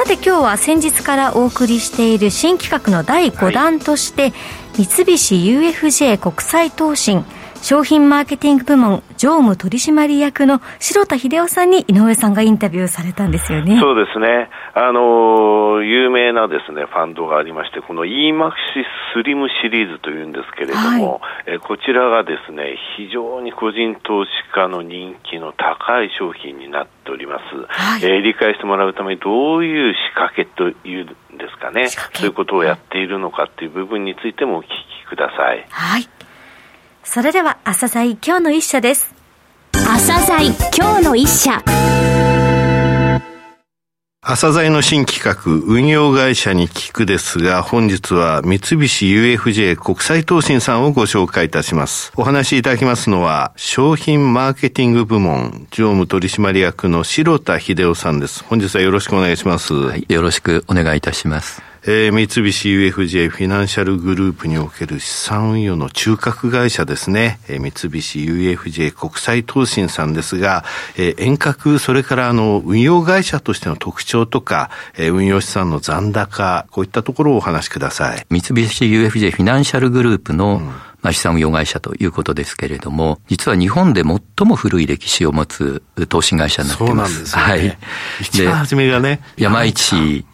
さて、今日は先日からお送りしている新企画の第5弾として、はい、三菱 UFJ 国際投信商品マーケティング部門常務取締役の城田秀夫さんに井上さんがインタビューされたんですよね。そうですね。有名なですねファンドがありまして、この eMAXIS Slim シリーズというんですけれども、はい、こちらがですね非常に個人投資家の人気の高い商品になっております。はい、理解してもらうためにどういう仕掛けというんですかね、そういうことをやっているのかという部分についてもお聞きください。はい、それでは朝財今日の一社です。朝財今日の一社。朝財の新企画、運用会社に聞くですが、本日は三菱 UFJ 国際投信さんをご紹介いたします。お話しいただきますのは商品マーケティング部門常務取締役の城田秀夫さんです。本日はよろしくお願いします。はい、よろしくお願いいたします。三菱 UFJ フィナンシャルグループにおける資産運用の中核会社ですね、三菱 UFJ 国際投信さんですが、遠隔、それから運用会社としての特徴とか、運用資産の残高、こういったところをお話しください。三菱 UFJ フィナンシャルグループの、資産運用会社ということですけれども、実は日本で最も古い歴史を持つ投資会社になっています。そうなんですね。はい。一番初めがね、山一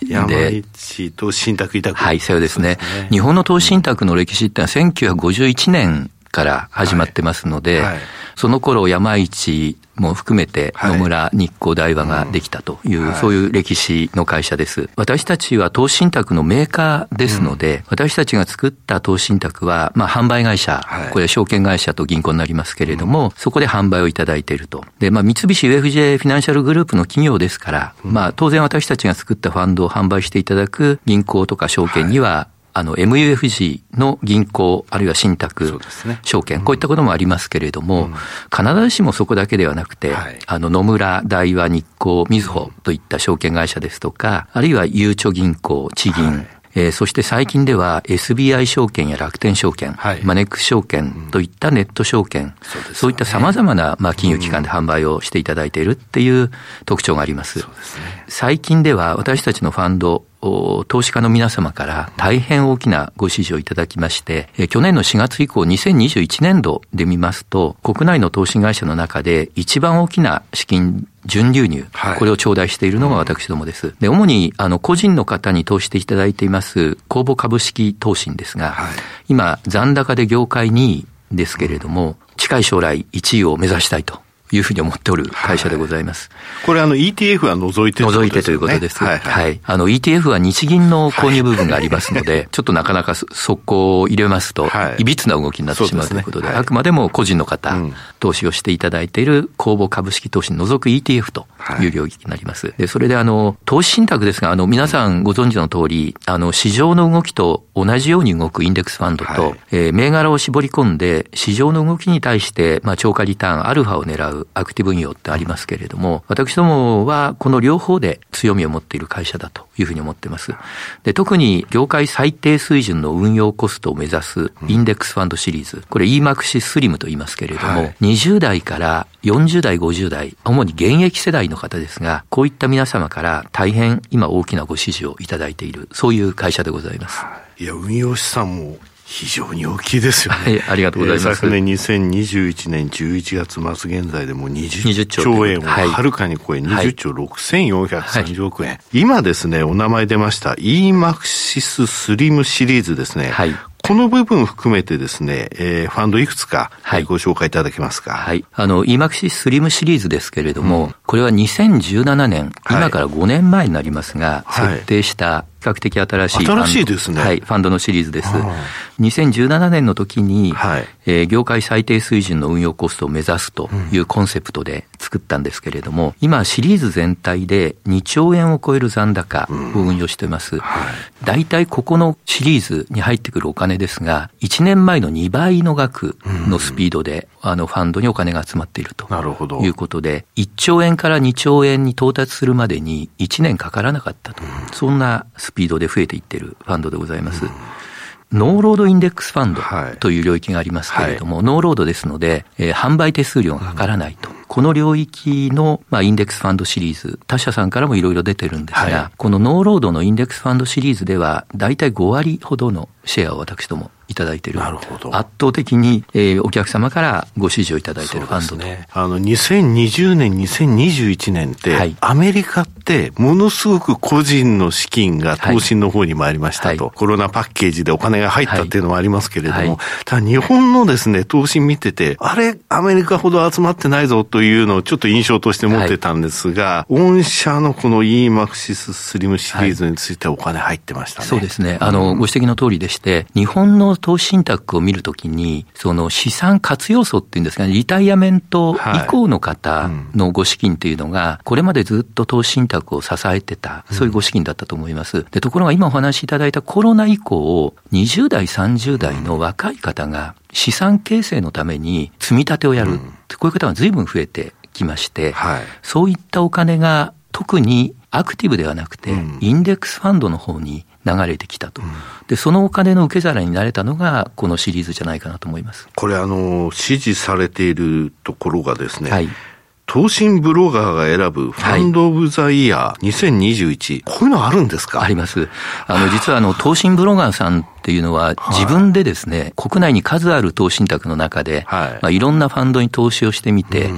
投資信託委託。はい、そうですね。日本の投資信託の歴史ってのは1951年から始まってますので、はいはい、その頃山一も含めて野村、日光、大和ができたという、そういう歴史の会社です。私たちは投資信託のメーカーですので、私たちが作った投資信託は、販売会社、これは証券会社と銀行になりますけれども、そこで販売をいただいていると。で、三菱 UFJ フィナンシャルグループの企業ですから、当然私たちが作ったファンドを販売していただく銀行とか証券には、MUFG の銀行、あるいは信託、証券、こういったこともありますけれども、必ずしもそこだけではなくて、野村、大和、日光、みずほといった証券会社ですとか、あるいはゆうちょ銀行、地銀、そして最近では SBI 証券や楽天証券、マネックス証券といったネット証券、そういった様々な、金融機関で販売をしていただいているっていう特徴があります。そうですね。最近では私たちのファンド、投資家の皆様から大変大きなご支持をいただきまして、去年の4月以降2021年度で見ますと、国内の投資会社の中で一番大きな資金純流入、これを頂戴しているのが私どもです。で、主に個人の方に投資していただいています公募株式投信ですが、今残高で業界2位ですけれども、近い将来1位を目指したいというふうに思っておる会社でございます。はい、これETF は除いてということですね。除いてということです。はい、はいはい。ETF は日銀の購入部分がありますので、ちょっとなかなかそこを入れますと、いびつな動きになってしまうということで、あくまでも個人の方、投資をしていただいている公募株式投資に除く ETF という領域になります。で、それで投資信託ですが、皆さんご存知の通り、市場の動きと同じように動くインデックスファンドと、銘柄を絞り込んで、市場の動きに対して、超過リターン、アルファを狙うアクティブ運用ってありますけれども、私どもはこの両方で強みを持っている会社だというふうに思っています。で、特に業界最低水準の運用コストを目指すインデックスファンドシリーズ、これ eMAXIS Slim と言いますけれども、20代から40代50代、主に現役世代の方ですが、こういった皆様から大変今大きなご支持をいただいている、そういう会社でございます。いや、運用資産も非常に大きいですよね。はい、ありがとうございます。昨年2021年11月末現在でも20兆円をはるかに超え、20兆6430億円。今ですね、お名前出ました eMAXIS Slim シリーズですね。この部分含めてですね、ファンドいくつかご紹介いただけますか。はい。eMAXIS Slim シリーズですけれども、これは2017年、今から5年前になりますが、設定した較的新しいですね、はい、ファンドのシリーズです。2017年の時に、はい業界最低水準の運用コストを目指すというコンセプトで作ったんですけれども、今シリーズ全体で2兆円を超える残高を運用しています、はい、だいたいここのシリーズに入ってくるお金ですが1年前の2倍の額のスピードでファンドにお金が集まっているということで1兆円から2兆円に到達するまでに1年かからなかったと、そんなスピードで増えていっているファンドでございます、ノーロードインデックスファンドという領域がありますけれども、はい、ノーロードですので、販売手数料がかからないと、この領域の、インデックスファンドシリーズ、他社さんからもいろいろ出てるんですが、はい、このノーロードのインデックスファンドシリーズではだいたい5割ほどのシェアを私どもいただいている。なるほど。圧倒的に、お客様からご支持をいただいているファンドと。そうですね。2020年、2021年って、はい、アメリカってものすごく個人の資金が投資の方に回りましたと、はい、コロナパッケージでお金が入ったっていうのもありますけれども、はいはい、ただ日本のですね、投資見てて、あれ、アメリカほど集まってないぞというのをちょっと印象として持ってたんですが、はい、御社のこの eMAXIS Slim シリーズについてはお金入ってましたね。はい、そうですね。ご指摘の通りでして、日本の投資信託を見るときにその資産活用層っていうんですかね、リタイアメント以降の方のご資金というのがこれまでずっと投資信託を支えてた、そういうご資金だったと思います。でところが今お話しいただいたコロナ以降20代30代の若い方が資産形成のために積み立てをやる、こういう方が随分増えてきまして、はい、そういったお金が特にアクティブではなくてインデックスファンドの方に流れてきたと。で、そのお金の受け皿になれたのがこのシリーズじゃないかなと思います。これ支持されているところがですね、はい、投信ブロガーが選ぶファンドオブザイヤー2021、はい、こういうのあるんですか？あります。実は投信ブロガーさんっていうのは自分でですね、国内に数ある投資信託の中で、はいいろんなファンドに投資をしてみて、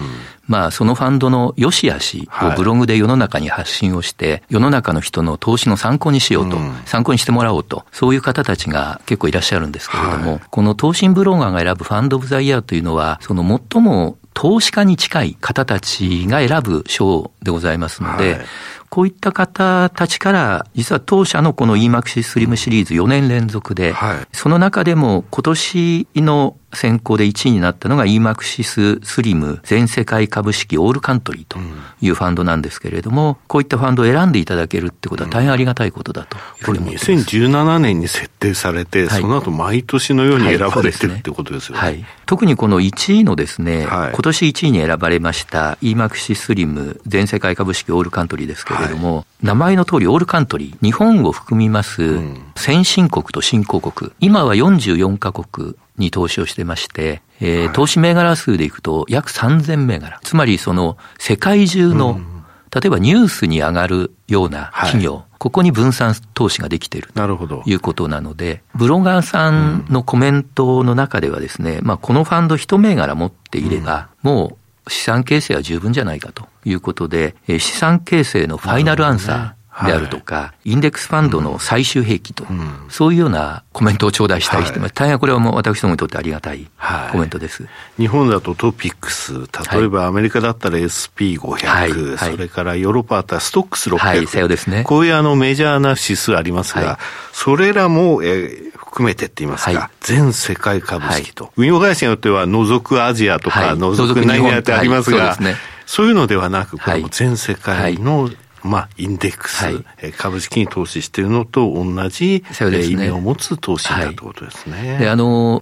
そのファンドの良し悪しをブログで世の中に発信をして、はい、世の中の人の投資の参考にしようと、参考にしてもらおうと、そういう方たちが結構いらっしゃるんですけれども、この投信ブロガーが選ぶファンドオブザイヤーというのはその最も投資家に近い方たちが選ぶ賞でございますので、こういった方たちから実は当社のこの eMAXIS Slim シリーズ4年連続で、その中でも今年の選考で1位になったのが eMAXIS Slim 全世界株式オールカントリーというファンドなんですけれども、こういったファンドを選んでいただけるってことは大変ありがたいことだというふうに思っています。2017年に設定されて、その後毎年のように選ばれてるってことですよね。特にこの1位のですね、今年1位に選ばれました eMAXIS Slim 全世界株式オールカントリーですけれども、名前の通りオールカントリー、日本を含みます、先進国と新興国、今は44カ国に投資をしてまして、投資銘柄数でいくと約3000銘柄。つまりその世界中の、例えばニュースに上がるような企業、ここに分散投資ができているということなので、ブロガーさんのコメントの中ではですね、このファンド一銘柄持っていれば、もう資産形成は十分じゃないかということで、資産形成のファイナルアンサー、であるとか、インデックスファンドの最終兵器と、そういうようなコメントを頂戴したりして、大変これはもう私どもにとってありがたいコメントです。日本だとトピックス、例えばアメリカだったら SP500、それからヨーロッパだったらストックス600、こういうメジャーな指数ありますが、それらも、含めてって言いますか、全世界株式と、運用会社によっては除くアジアとか、除く何々ってありますが、そういうのではなく、これも全世界の、インデックス、株式に投資しているのと同じ意味を持つ投資だということですね。で、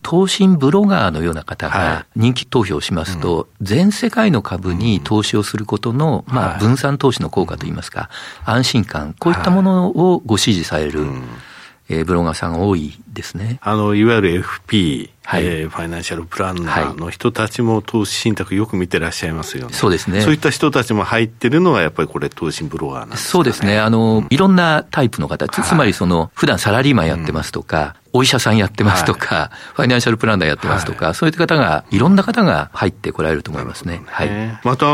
投資ブロガーのような方が人気投票しますと、全世界の株に投資をすることの、分散投資の効果といいますか、安心感、こういったものをご支持される、ブロガーさんが多いですね。いわゆる FP、ファイナンシャルプランナーの人たちも投資信託よく見てらっしゃいますよね。そうですね。そういった人たちも入ってるのはやっぱりこれ投資ブロガーなんですかね。そうですね。いろんなタイプの方、つまりその普段サラリーマンやってますとか、お医者さんやってますとか、ファイナンシャルプランナーやってますとか、そういった方が、いろんな方が入ってこられると思いますね。また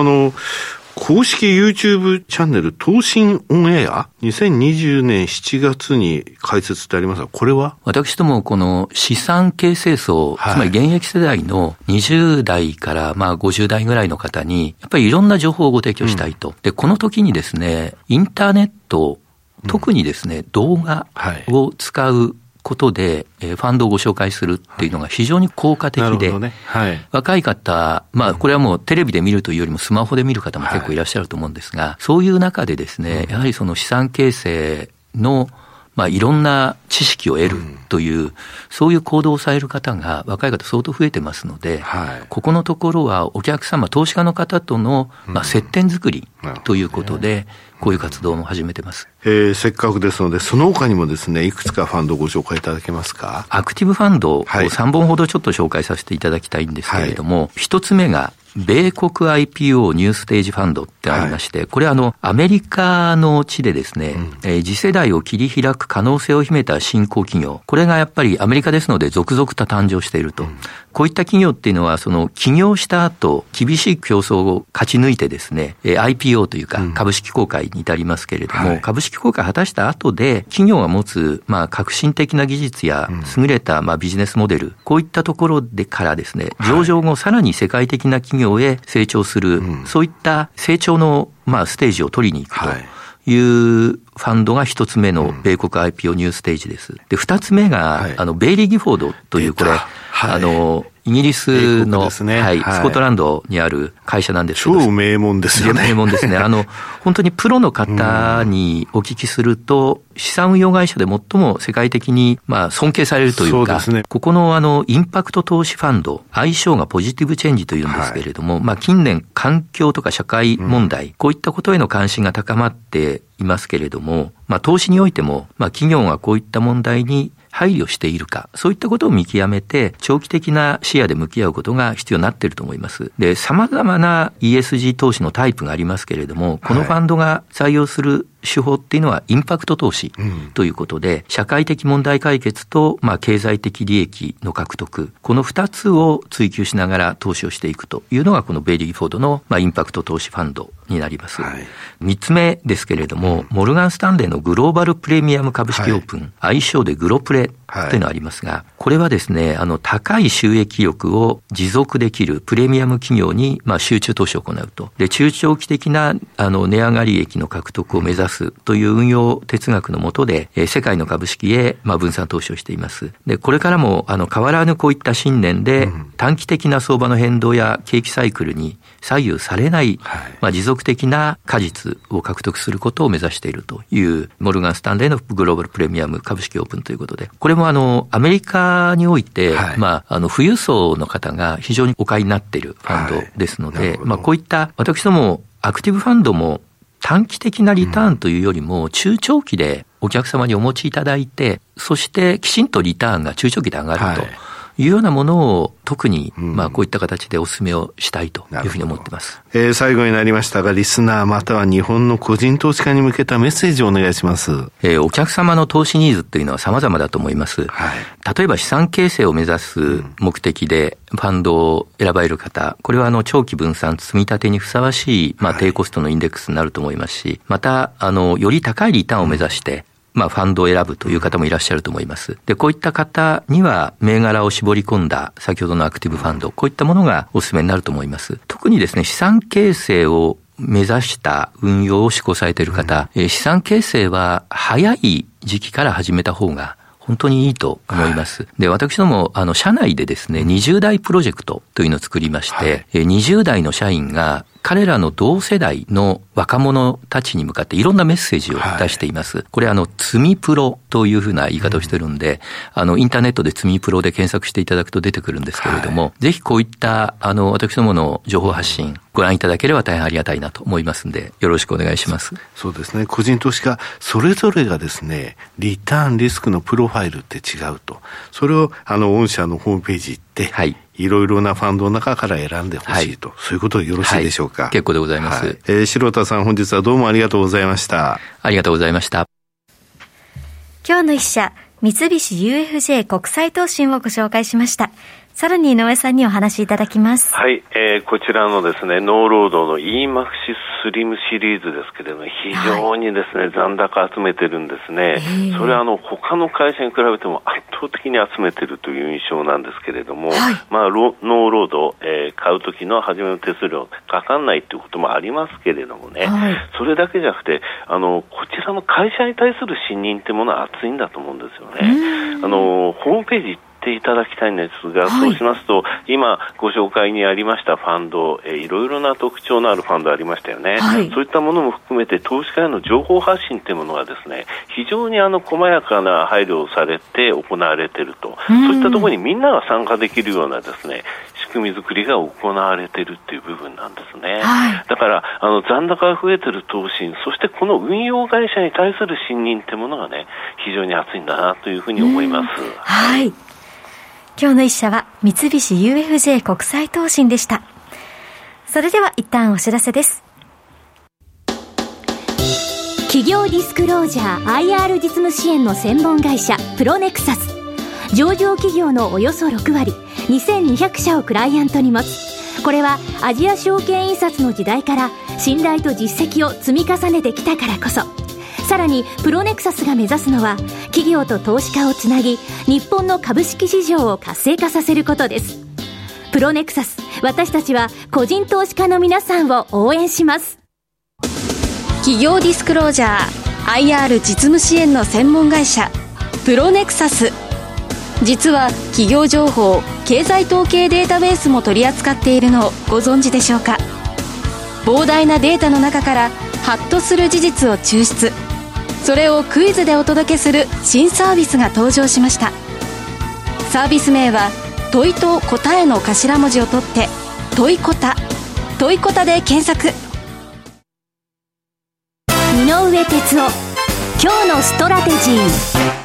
公式 YouTube チャンネル投信オンエア2020年7月に開設してありますが、これは私どもこの資産形成層、つまり現役世代の20代から50代ぐらいの方にやっぱりいろんな情報をご提供したいと。でこの時にですね、インターネット特にですね、動画を使うことでファンドをご紹介するっていうのが非常に効果的で、はいねはい、若い方、まあこれはもうテレビで見るというよりもスマホで見る方も結構いらっしゃると思うんですが、はい、そういう中でですね、やはりその資産形成のまあ、いろんな知識を得るという、うん、そういう行動をされる方が若い方相当増えてますので、はい、ここのところはお客様投資家の方との、まあ、接点作りということで、うんね、こういう活動も始めてます、せっかくですのでその他にもですねいくつかファンドをご紹介いただけますか。アクティブファンドを3本ほどちょっと紹介させていただきたいんですけれども、はい、1つ目が米国 IPO ニューステージファンドってありまして、はい、これはアメリカの地でですね、うん次世代を切り開く可能性を秘めた新興企業、これがやっぱりアメリカですので続々と誕生していると、うん、こういった企業っていうのはその起業した後厳しい競争を勝ち抜いてですね IPO というか株式公開に至りますけれども、はい、株式公開を果たした後で企業が持つまあ革新的な技術や優れたまあビジネスモデル、こういったところでからですね上場後さらに世界的な企業へ成長する、うん、そういった成長の、まあ、ステージを取りに行くというファンドが一つ目の米国 IPO ニューステージです。で、二つ目が、はい、ベイリー・ギフォードというこれ、はい、イギリスの、ねはいはい、スコットランドにある会社なんですけど、超名門ですよね。名門ですね。本当にプロの方にお聞きすると、うん、資産運用会社で最も世界的に、まあ、尊敬されるというか、そうですね、ここのインパクト投資ファンド、愛称がポジティブチェンジというんですけれども、はい、まあ、近年環境とか社会問題、うん、こういったことへの関心が高まっていますけれども、まあ、投資においても、まあ、企業がこういった問題に配慮しているか、そういったことを見極めて長期的な視野で向き合うことが必要になっていると思います。で、様々な ESG 投資のタイプがありますけれども、このファンドが採用する手法っていうのはインパクト投資ということで、社会的問題解決と、まあ、経済的利益の獲得、この2つを追求しながら投資をしていくというのがこのベイリー・ギフォードの、まあ、インパクト投資ファンドになります、はい、3つ目ですけれども、モルガン・スタンレーのグローバルプレミアム株式オープン、はい、愛称でグロプレというのがありますが、これはですね、高い収益力を持続できるプレミアム企業に、まあ、集中投資を行うと。で、中長期的な値上がり益の獲得を目指すという運用哲学の下で、世界の株式へ、まあ、分散投資をしています。で、これからも変わらぬこういった信念で、短期的な相場の変動や景気サイクルに左右されない、はい、まあ、持続的な果実を獲得することを目指しているというモルガン・スタンレーのグローバルプレミアム株式オープンということで、これもアメリカにおいて、はい、まあ、富裕層の方が非常にお買いになっているファンドですので、はい、まあ、こういった私どもアクティブファンドも短期的なリターンというよりも中長期でお客様にお持ちいただいて、そしてきちんとリターンが中長期で上がると、はい、いうようなものを特に、まあ、こういった形でお勧めをしたいというふうに思ってます、最後になりましたが、リスナーまたは日本の個人投資家に向けたメッセージをお願いします、お客様の投資ニーズというのは様々だと思います、はい、例えば資産形成を目指す目的でファンドを選ばれる方、これは長期分散積み立てにふさわしい、まあ、低コストのインデックスになると思いますし、またより高いリターンを目指してまあ、ファンドを選ぶという方もいらっしゃると思います。で、こういった方には銘柄を絞り込んだ先ほどのアクティブファンド、こういったものがお勧めになると思います。特にですね、資産形成を目指した運用を施行されている方、資産形成は早い時期から始めた方が本当にいいと思います。で、私ども社内でですね、20代プロジェクトというのを作りまして、20代の社員が彼らの同世代の若者たちに向かっていろんなメッセージを出しています。はい、これ罪プロというふうな言い方をしてるんで、インターネットで罪プロで検索していただくと出てくるんですけれども、はい、ぜひこういった私どもの情報発信ご覧いただければ大変ありがたいなと思いますんで、よろしくお願いします。そうですね。個人投資家それぞれがですね、リターンリスクのプロファイルって違うと、それを御社のホームページ行って、はい。いろいろなファンドの中から選んでほしいと、はい、そういうことでよろしいでしょうか、はい、結構でございます、はい、城田さん、本日はどうもありがとうございました。ありがとうございました。今日の一社、三菱 UFJ 国際投信をご紹介しました。さらに井上さんにお話しいただきます。はい、こちらのですねノーロードの eMAXIS Slim シリーズですけれども、非常にですね、はい、残高集めてるんですね。それは他の会社に比べても圧倒的に集めてるという印象なんですけれども、はい、ノーロード、買う時の初めの手数料かかんないということもありますけれどもね、はい、それだけじゃなくてこちらの会社に対する信任ってものは厚いんだと思うんですよね。ホームページっていただきたいんですが、はい、そうしますと今ご紹介にありましたファンド、いろいろな特徴のあるファンドありましたよね、はい、そういったものも含めて投資家への情報発信というものがですね、非常に細やかな配慮をされて行われていると、そういったところにみんなが参加できるようなですね仕組み作りが行われているという部分なんですね、はい、だから残高が増えている投資、そしてこの運用会社に対する信任というものがね、非常に厚いんだなというふうに思います。はい、今日の一社は三菱 UFJ 国際投信でした。それでは一旦お知らせです。企業ディスクロージャー IR 実務支援の専門会社プロネクサス、上場企業のおよそ6割2200社をクライアントに持つ。これはアジア証券印刷の時代から信頼と実績を積み重ねてきたからこそ。さらにプロネクサスが目指すのは企業と投資家をつなぎ、日本の株式市場を活性化させることです。プロネクサス、私たちは個人投資家の皆さんを応援します。企業ディスクロージャー IR 実務支援の専門会社プロネクサス、実は企業情報経済統計データベースも取り扱っているのをご存知でしょうか。膨大なデータの中からハッとする事実を抽出、それをクイズでお届けする新サービスが登場しました。サービス名は問いと答えの頭文字を取って問いこた、問いこたで検索。井上哲夫、今日のストラテジー。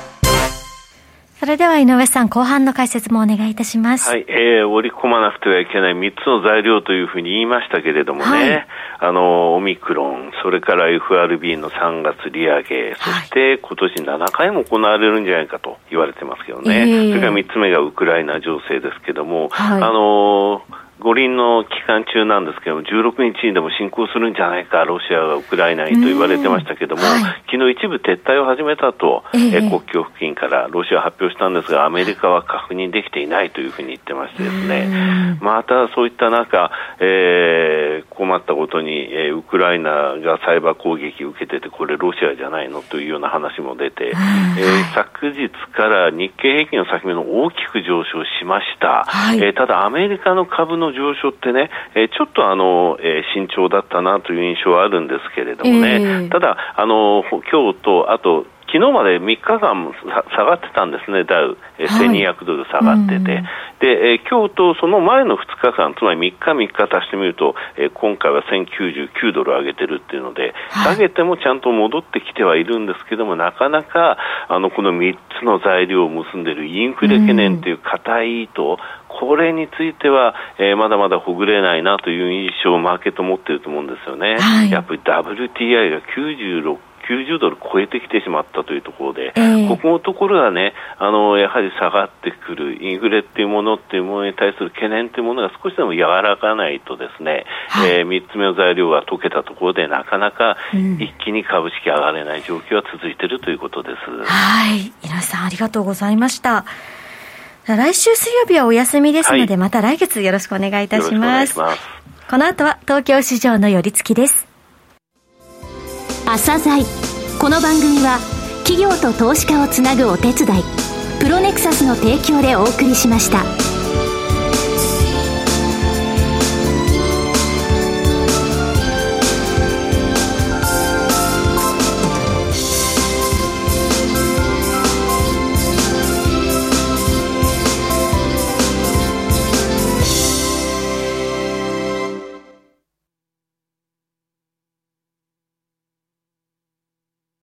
それでは井上さん、後半の解説もお願いいたします。はい、織り込まなくてはいけない3つの材料というふうに言いましたけれどもね、はい、オミクロン、それから FRB の3月利上げ、そして今年7回も行われるんじゃないかと言われてますけどね、それから3つ目がウクライナ情勢ですけども、はい、五輪の期間中なんですけども、16日にでも侵攻するんじゃないか、ロシアがウクライナにと言われてましたけども、はい、昨日一部撤退を始めたと、国境付近からロシア発表したんですが、アメリカは確認できていないというふうに言ってましてですね、またそういった中、困ったことに、ウクライナがサイバー攻撃を受けてて、これロシアじゃないのというような話も出て、昨日から日経平均の先目の大きく上昇しました、はい、ただアメリカの株の上昇ってね、ちょっと慎重だったなという印象はあるんですけれどもね、ただ今日とあと昨日まで3日間も下がってたんですね、ダウ、1200ドル下がってて、はい、で今日とその前の2日間、つまり3日足してみると、今回は1099ドル上げてるっていうので、下げてもちゃんと戻ってきてはいるんですけども、なかなかこの3つの材料を結んでるインフレ懸念という固い意図、これについては、まだまだほぐれないなという印象をマーケット持っていると思うんですよね、はい、やっぱり WTI が90ドル超えてきてしまったというところで、ここのところがね、やはり下がってくるインフレっていうものに対する懸念っていうものが少しでも和らかないとですね、はい、3つ目の材料が解けたところでなかなか一気に株式上がれない状況は続いているということです。はい、井上さんありがとうございました。来週水曜日はお休みですので、はい、また来月よろしくお願いいたします。この後は東京市場の寄り付きです。朝鮮、この番組は企業と投資家をつなぐお手伝い、プロネクサスの提供でお送りしました。